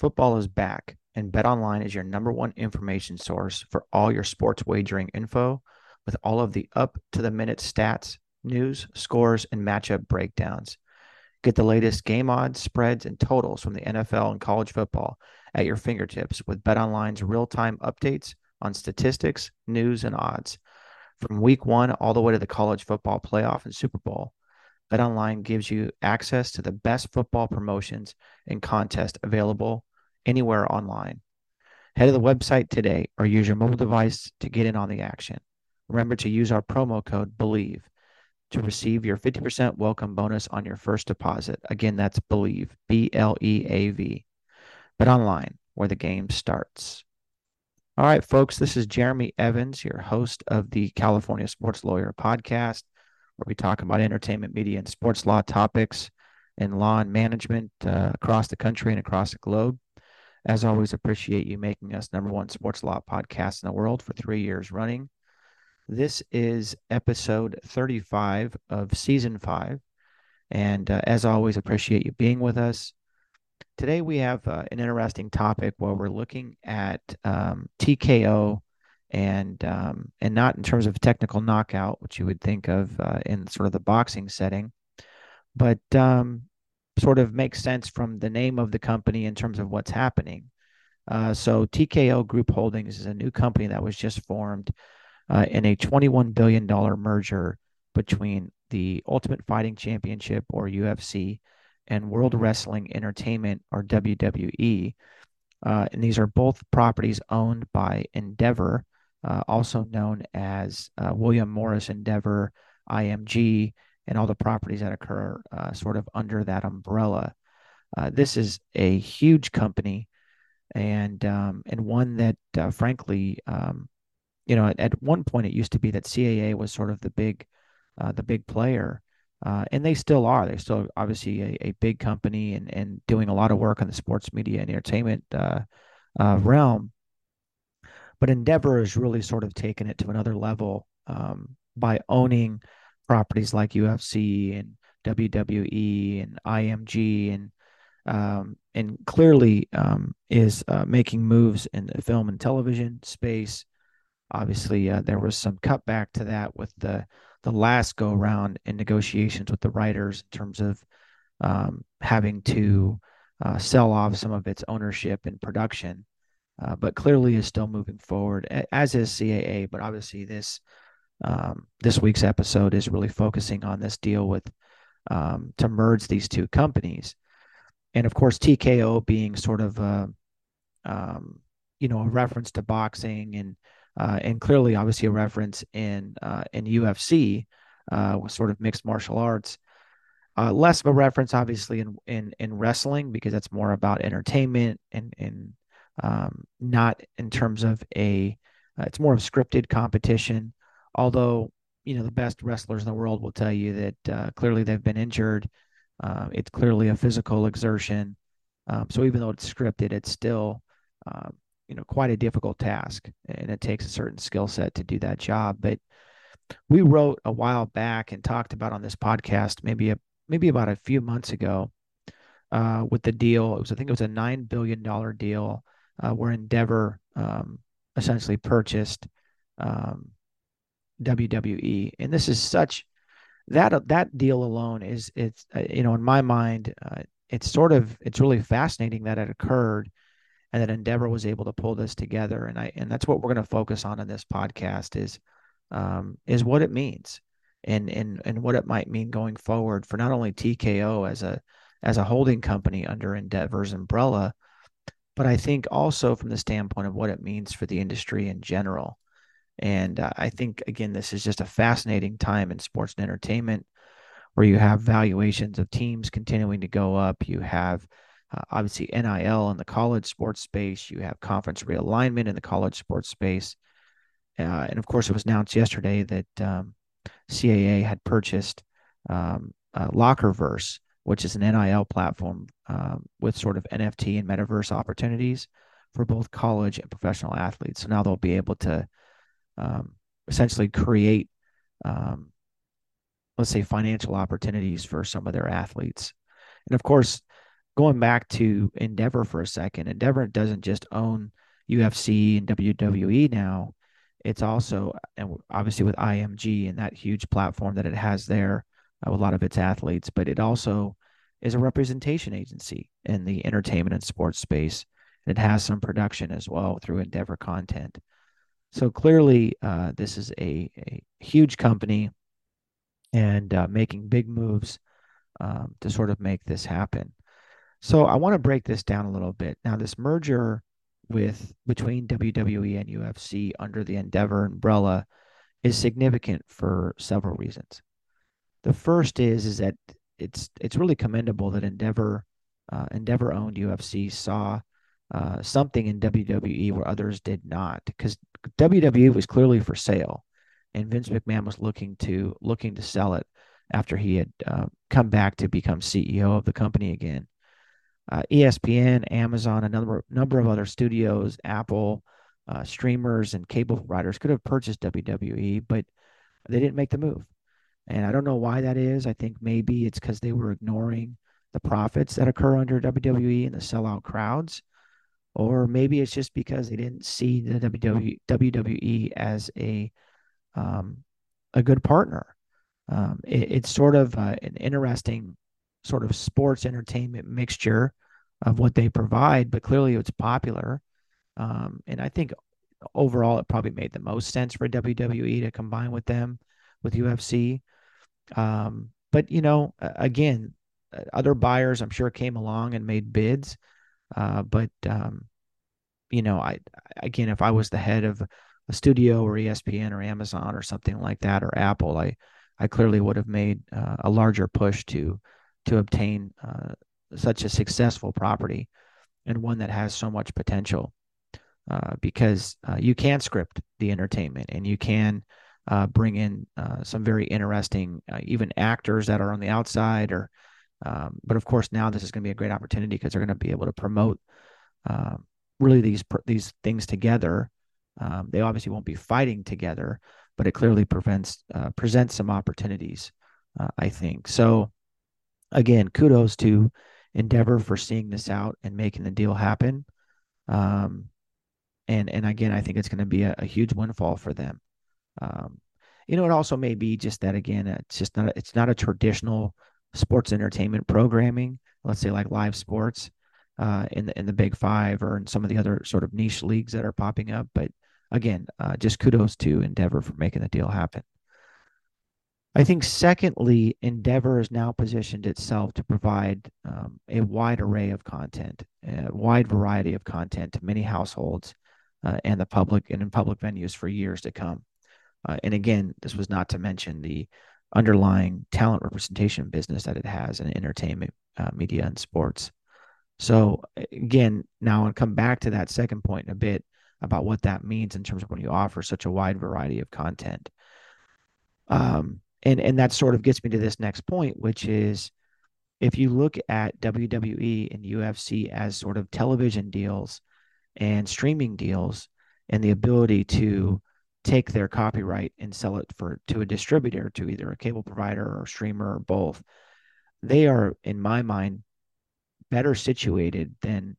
Football is back, and BetOnline is your number one information source for all your sports wagering info, with all of the up-to-the-minute stats, news, scores, and matchup breakdowns. Get the latest game odds, spreads, and totals from the NFL and college football at your fingertips with BetOnline's real-time updates on statistics, news, and odds. From Week 1 all the way to the college football playoff and Super Bowl, BetOnline gives you access to the best football promotions and contests available anywhere online. Head to the website today or use your mobile device to get in on the action. Remember to use our promo code BELIEVE to receive your 50% welcome bonus on your first deposit. Again, that's BELIEVE, B-L-E-A-V. BetOnline, where the game starts. All right, folks, this is Jeremy Evans, your host of the California Sports Lawyer podcast, where we talk about entertainment, media, and sports law topics and law and management across the country and across the globe. As always, appreciate you making us number one sports law podcast in the world for 3 years running. This is episode 35 of season 5. And as always, appreciate you being with us. Today, we have an interesting topic where we're looking at TKO and not in terms of technical knockout, which you would think of in sort of the boxing setting, but sort of makes sense from the name of the company in terms of what's happening. So TKO Group Holdings is a new company that was just formed in a $21 billion merger between the Ultimate Fighting Championship, or UFC, and World Wrestling Entertainment, or WWE. And these are both properties owned by Endeavor, also known as William Morris Endeavor IMG, and all the properties that occur sort of under that umbrella. This is a huge company, and one that, frankly, at one point it used to be that CAA was sort of the big player, and they still are. They're still obviously a big company and doing a lot of work in the sports media and entertainment realm. But Endeavor has really sort of taken it to another level by owning properties like UFC and WWE and IMG, and clearly is making moves in the film and television space. Obviously, there was some cutback to that with the last go round in negotiations with the writers in terms of having to sell off some of its ownership and production. But clearly is still moving forward, as is CAA. But obviously, this week's episode is really focusing on this deal with to merge these two companies, and of course, TKO being sort of a reference to boxing, and clearly, obviously, a reference in UFC with sort of mixed martial arts. Less of a reference, obviously, in wrestling, because that's more about entertainment and not in terms of it's more of scripted competition, although, the best wrestlers in the world will tell you that clearly they've been injured. It's clearly a physical exertion. So even though it's scripted, it's still, quite a difficult task, and it takes a certain skill set to do that job. But we wrote a while back and talked about on this podcast, maybe about a few months ago, with the deal. I think it was a $9 billion deal, where Endeavor essentially purchased WWE, and this is such that deal alone is in my mind it's really fascinating that it occurred and that Endeavor was able to pull this together, and that's what we're going to focus on in this podcast is what it means and what it might mean going forward for not only TKO as a holding company under Endeavor's umbrella, but I think also from the standpoint of what it means for the industry in general. And I think, again, this is just a fascinating time in sports and entertainment. where you have valuations of teams continuing to go up. You have obviously NIL in the college sports space. You have conference realignment in the college sports space. And of course, it was announced yesterday that CAA had purchased Lockerverse, which is an NIL platform with sort of NFT and metaverse opportunities for both college and professional athletes. So now they'll be able to essentially create, let's say, financial opportunities for some of their athletes. And of course, going back to Endeavor for a second, Endeavor doesn't just own UFC and WWE now. It's also, and obviously with IMG and that huge platform that it has there, a lot of its athletes, but it also is a representation agency in the entertainment and sports space. It has some production as well through Endeavor Content. So clearly, this is a huge company and making big moves to sort of make this happen. So I want to break this down a little bit. Now, this merger between WWE and UFC under the Endeavor umbrella is significant for several reasons. The first is that it's really commendable that Endeavor owned UFC saw something in WWE where others did not, because WWE was clearly for sale, and Vince McMahon was looking to sell it after he had come back to become CEO of the company again. ESPN, Amazon, a number of other studios, Apple, streamers, and cable providers could have purchased WWE, but they didn't make the move. And I don't know why that is. I think maybe it's because they were ignoring the profits that occur under WWE and the sellout crowds. Or maybe it's just because they didn't see the WWE as a good partner. It's sort of an interesting sort of sports entertainment mixture of what they provide, but clearly it's popular. And I think overall it probably made the most sense for WWE to combine with them, with UFC. But, you know, again, other buyers I'm sure came along and made bids. You know, again, if I was the head of a studio or ESPN or Amazon or something like that, or Apple, I clearly would have made a larger push to obtain such a successful property, and one that has so much potential, because you can script the entertainment, and you can bring in some very interesting, even actors that are on the outside or. But of course, now this is going to be a great opportunity because they're going to be able to promote really these things together. They obviously won't be fighting together, but it clearly presents some opportunities, I think. So again, kudos to Endeavor for seeing this out and making the deal happen. And again, I think it's going to be a huge windfall for them. You know, it also may be just that, again, it's just not a traditional sports entertainment programming, let's say like live sports in the Big Five or in some of the other sort of niche leagues that are popping up. But again, just kudos to Endeavor for making the deal happen. I think secondly, Endeavor has now positioned itself to provide a wide array of content, a wide variety of content to many households and the public, and in public venues for years to come. And again, this was not to mention the underlying talent representation business that it has in entertainment, media, and sports. So again, now I'll come back to that second point in a bit about what that means in terms of when you offer such a wide variety of content. And that sort of gets me to this next point, which is if you look at WWE and UFC as sort of television deals and streaming deals and the ability to take their copyright and sell it to a distributor, to either a cable provider or streamer or both, they are, in my mind, better situated than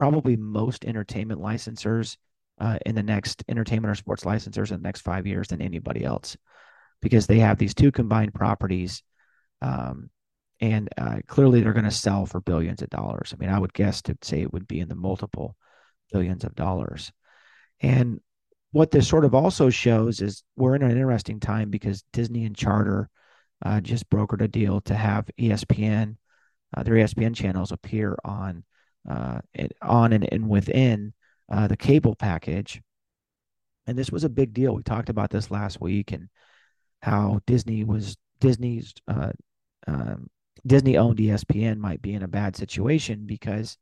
probably most entertainment licensors in the next 5 years than anybody else, because they have these two combined properties, and clearly they're going to sell for billions of dollars. I mean, I would guess to say it would be in the multiple billions of dollars. And what this sort of also shows is we're in an interesting time because Disney and Charter just brokered a deal to have ESPN, their ESPN channels appear on and within the cable package. And this was a big deal. We talked about this last week and how Disney's Disney-owned ESPN might be in a bad situation, because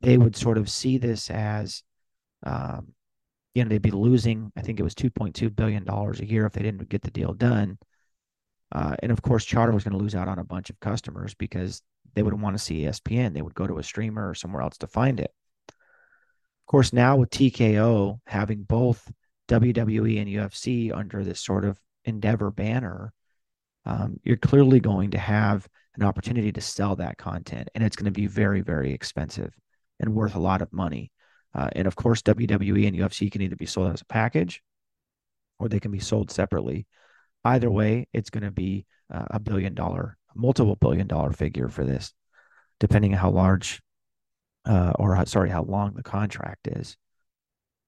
they would sort of see this as, they'd be losing, I think it was $2.2 billion a year if they didn't get the deal done. And of course, Charter was going to lose out on a bunch of customers because they would want to see ESPN. They would go to a streamer or somewhere else to find it. Of course, now with TKO having both WWE and UFC under this sort of Endeavor banner, you're clearly going to have an opportunity to sell that content, and it's going to be very, very expensive and worth a lot of money. And of course, WWE and UFC can either be sold as a package or they can be sold separately. Either way, it's going to be a multiple billion dollar figure for this, depending on how large how long the contract is.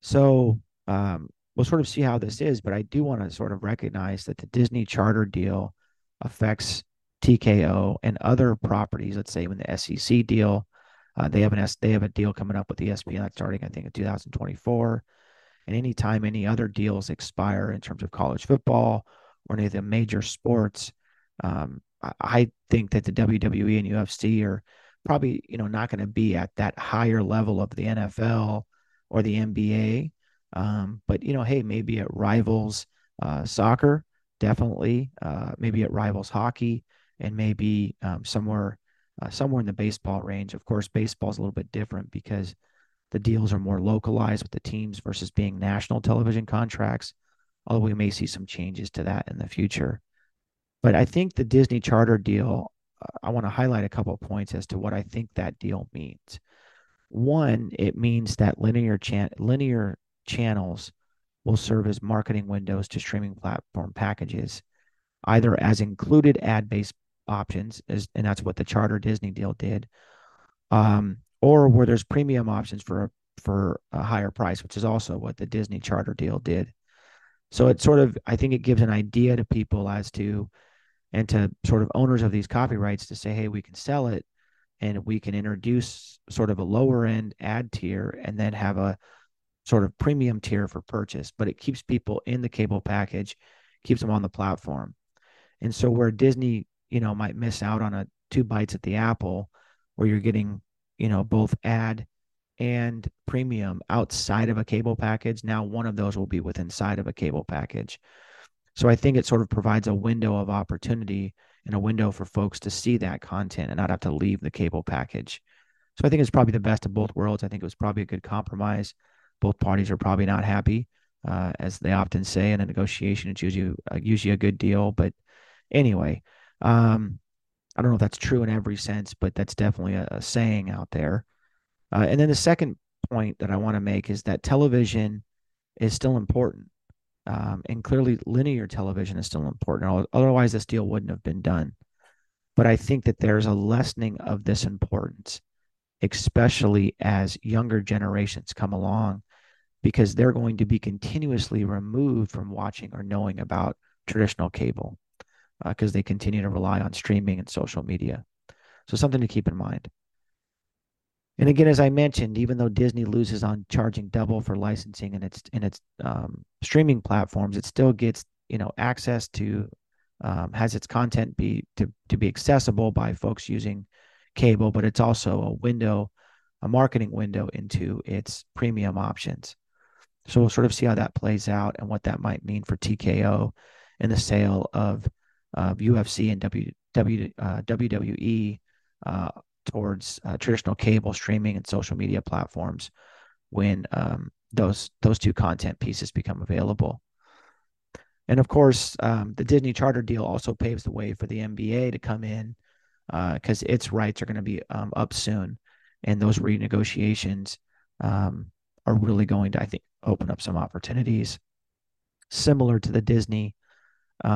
So we'll sort of see how this is, but I do want to sort of recognize that the Disney Charter deal affects TKO and other properties. Let's say when the SEC deal, they have a deal coming up with ESPN starting, I think, in 2024. And anytime any other deals expire in terms of college football or any of the major sports, I think that the WWE and UFC are probably, not going to be at that higher level of the NFL or the NBA. But, maybe it rivals soccer, definitely. Maybe it rivals hockey, and maybe somewhere in the baseball range. Of course, baseball is a little bit different because the deals are more localized with the teams versus being national television contracts, although we may see some changes to that in the future. But I think the Disney Charter deal, I want to highlight a couple of points as to what I think that deal means. One, it means that linear channels will serve as marketing windows to streaming platform packages, either as included ad-based options, and that's what the Charter Disney deal did, or where there's premium options for a higher price, which is also what the Disney Charter deal did. So it sort of, I think it gives an idea to people as to, and to sort of owners of these copyrights, to say, hey, we can sell it and we can introduce sort of a lower end ad tier and then have a sort of premium tier for purchase. But it keeps people in the cable package, keeps them on the platform. And so where Disney, might miss out on a two bites at the apple, where you're getting, both ad and premium outside of a cable package. Now one of those will be within side of a cable package. So I think it sort of provides a window of opportunity and a window for folks to see that content and not have to leave the cable package. So I think it's probably the best of both worlds. I think it was probably a good compromise. Both parties are probably not happy, as they often say in a negotiation. It's usually a good deal. But anyway, I don't know if that's true in every sense, but that's definitely a saying out there. And then the second point that I want to make is that television is still important. And clearly linear television is still important. Otherwise, this deal wouldn't have been done. But I think that there's a lessening of this importance, especially as younger generations come along, because they're going to be continuously removed from watching or knowing about traditional cable, because they continue to rely on streaming and social media. So something to keep in mind. And again, as I mentioned, even though Disney loses on charging double for licensing in its streaming platforms, it still gets access to, has its content be accessible by folks using cable, but it's also a marketing window into its premium options. So we'll sort of see how that plays out and what that might mean for TKO and the sale of UFC and WWE towards traditional cable streaming and social media platforms when those two content pieces become available. And of course, the Disney Charter deal also paves the way for the NBA to come in, because its rights are going to be up soon. And those renegotiations are really going to, I think, open up some opportunities similar to the Disney /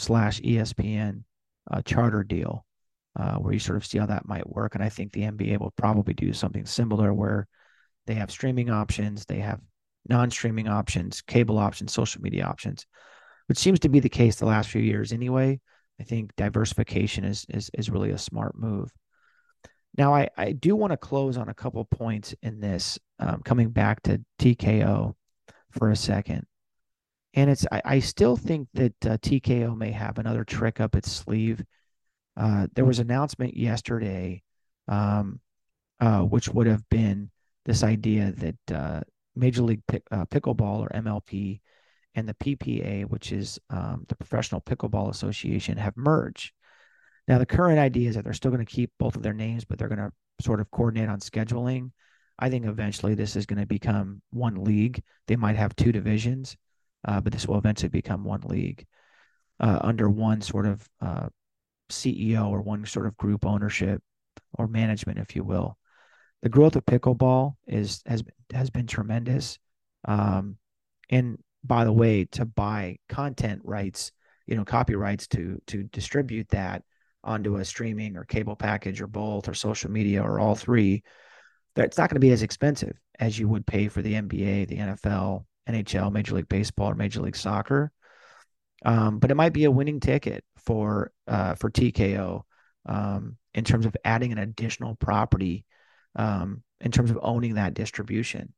ESPN Charter deal, where you sort of see how that might work. And I think the NBA will probably do something similar, where they have streaming options, they have non-streaming options, cable options, social media options, which seems to be the case the last few years anyway. I think diversification is really a smart move. Now, I do want to close on a couple points in this, coming back to TKO for a second. And I still think that TKO may have another trick up its sleeve There was an announcement yesterday, which would have been this idea that Major League Pickleball, or MLP, and the PPA, which is the Professional Pickleball Association, have merged. Now, the current idea is that they're still going to keep both of their names, but they're going to sort of coordinate on scheduling. I think eventually this is going to become one league. They might have two divisions, but this will eventually become one league under one sort of CEO or one sort of group ownership or management, if you will. The growth of pickleball has been tremendous. And by the way, to buy content rights, copyrights to distribute that onto a streaming or cable package or both or social media or all three, that's not going to be as expensive as you would pay for the NBA, the NFL, NHL, Major League Baseball, or Major League Soccer. But it might be a winning ticket for TKO in terms of adding an additional property, in terms of owning that distribution,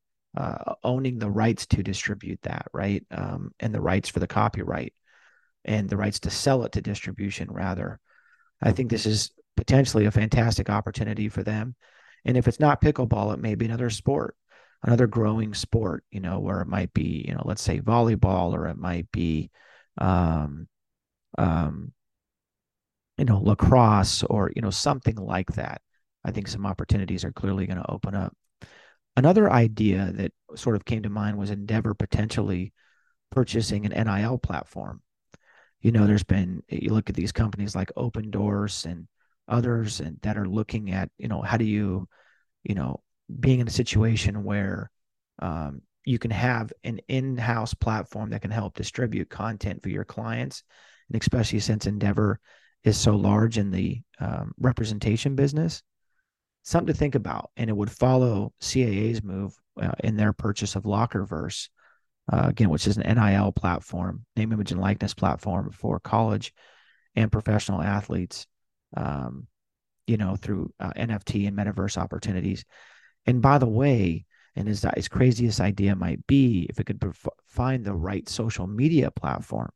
owning the rights to distribute that, right? And the rights for the copyright and the rights to sell it to distribution, rather. I think this is potentially a fantastic opportunity for them. And if it's not pickleball, it may be another sport, another growing sport, where it might be, let's say volleyball, or it might be, lacrosse, or, something like that. I think some opportunities are clearly going to open up. Another idea that sort of came to mind was Endeavor potentially purchasing an NIL platform. You look at these companies like Open Doors and others, and that are looking at, how do you, being in a situation where you can have an in-house platform that can help distribute content for your clients. And especially since Endeavor is so large in the representation business, something to think about. And it would follow CAA's move in their purchase of Lockerverse, again, which is an NIL platform, name, image, and likeness platform for college and professional athletes, through NFT and metaverse opportunities. And by the way, and as crazy as idea might be, if it could find the right social media platform,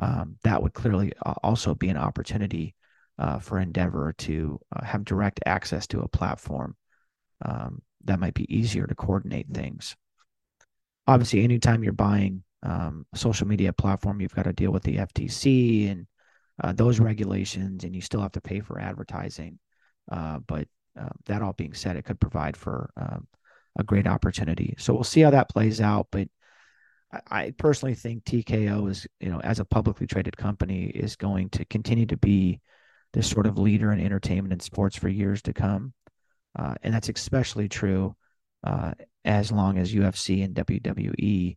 that would clearly also be an opportunity for Endeavor to have direct access to a platform that might be easier to coordinate things. Obviously, anytime you're buying a social media platform, you've got to deal with the FTC and those regulations, and you still have to pay for advertising. But that all being said, it could provide for a great opportunity. So we'll see how that plays out. But I personally think TKO is, as a publicly traded company, is going to continue to be this sort of leader in entertainment and sports for years to come. And that's especially true as long as UFC and WWE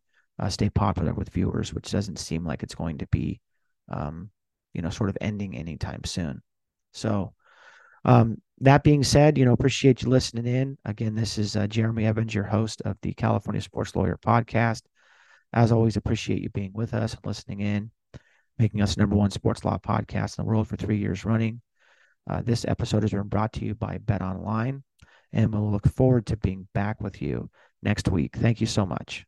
stay popular with viewers, which doesn't seem like it's going to be, sort of ending anytime soon. So that being said, appreciate you listening in. Again, this is Jeremy Evans, your host of the California Sports Lawyer podcast. As always, appreciate you being with us and listening in, making us number one sports law podcast in the world for 3 years running. This episode has been brought to you by BetOnline, and we'll look forward to being back with you next week. Thank you so much.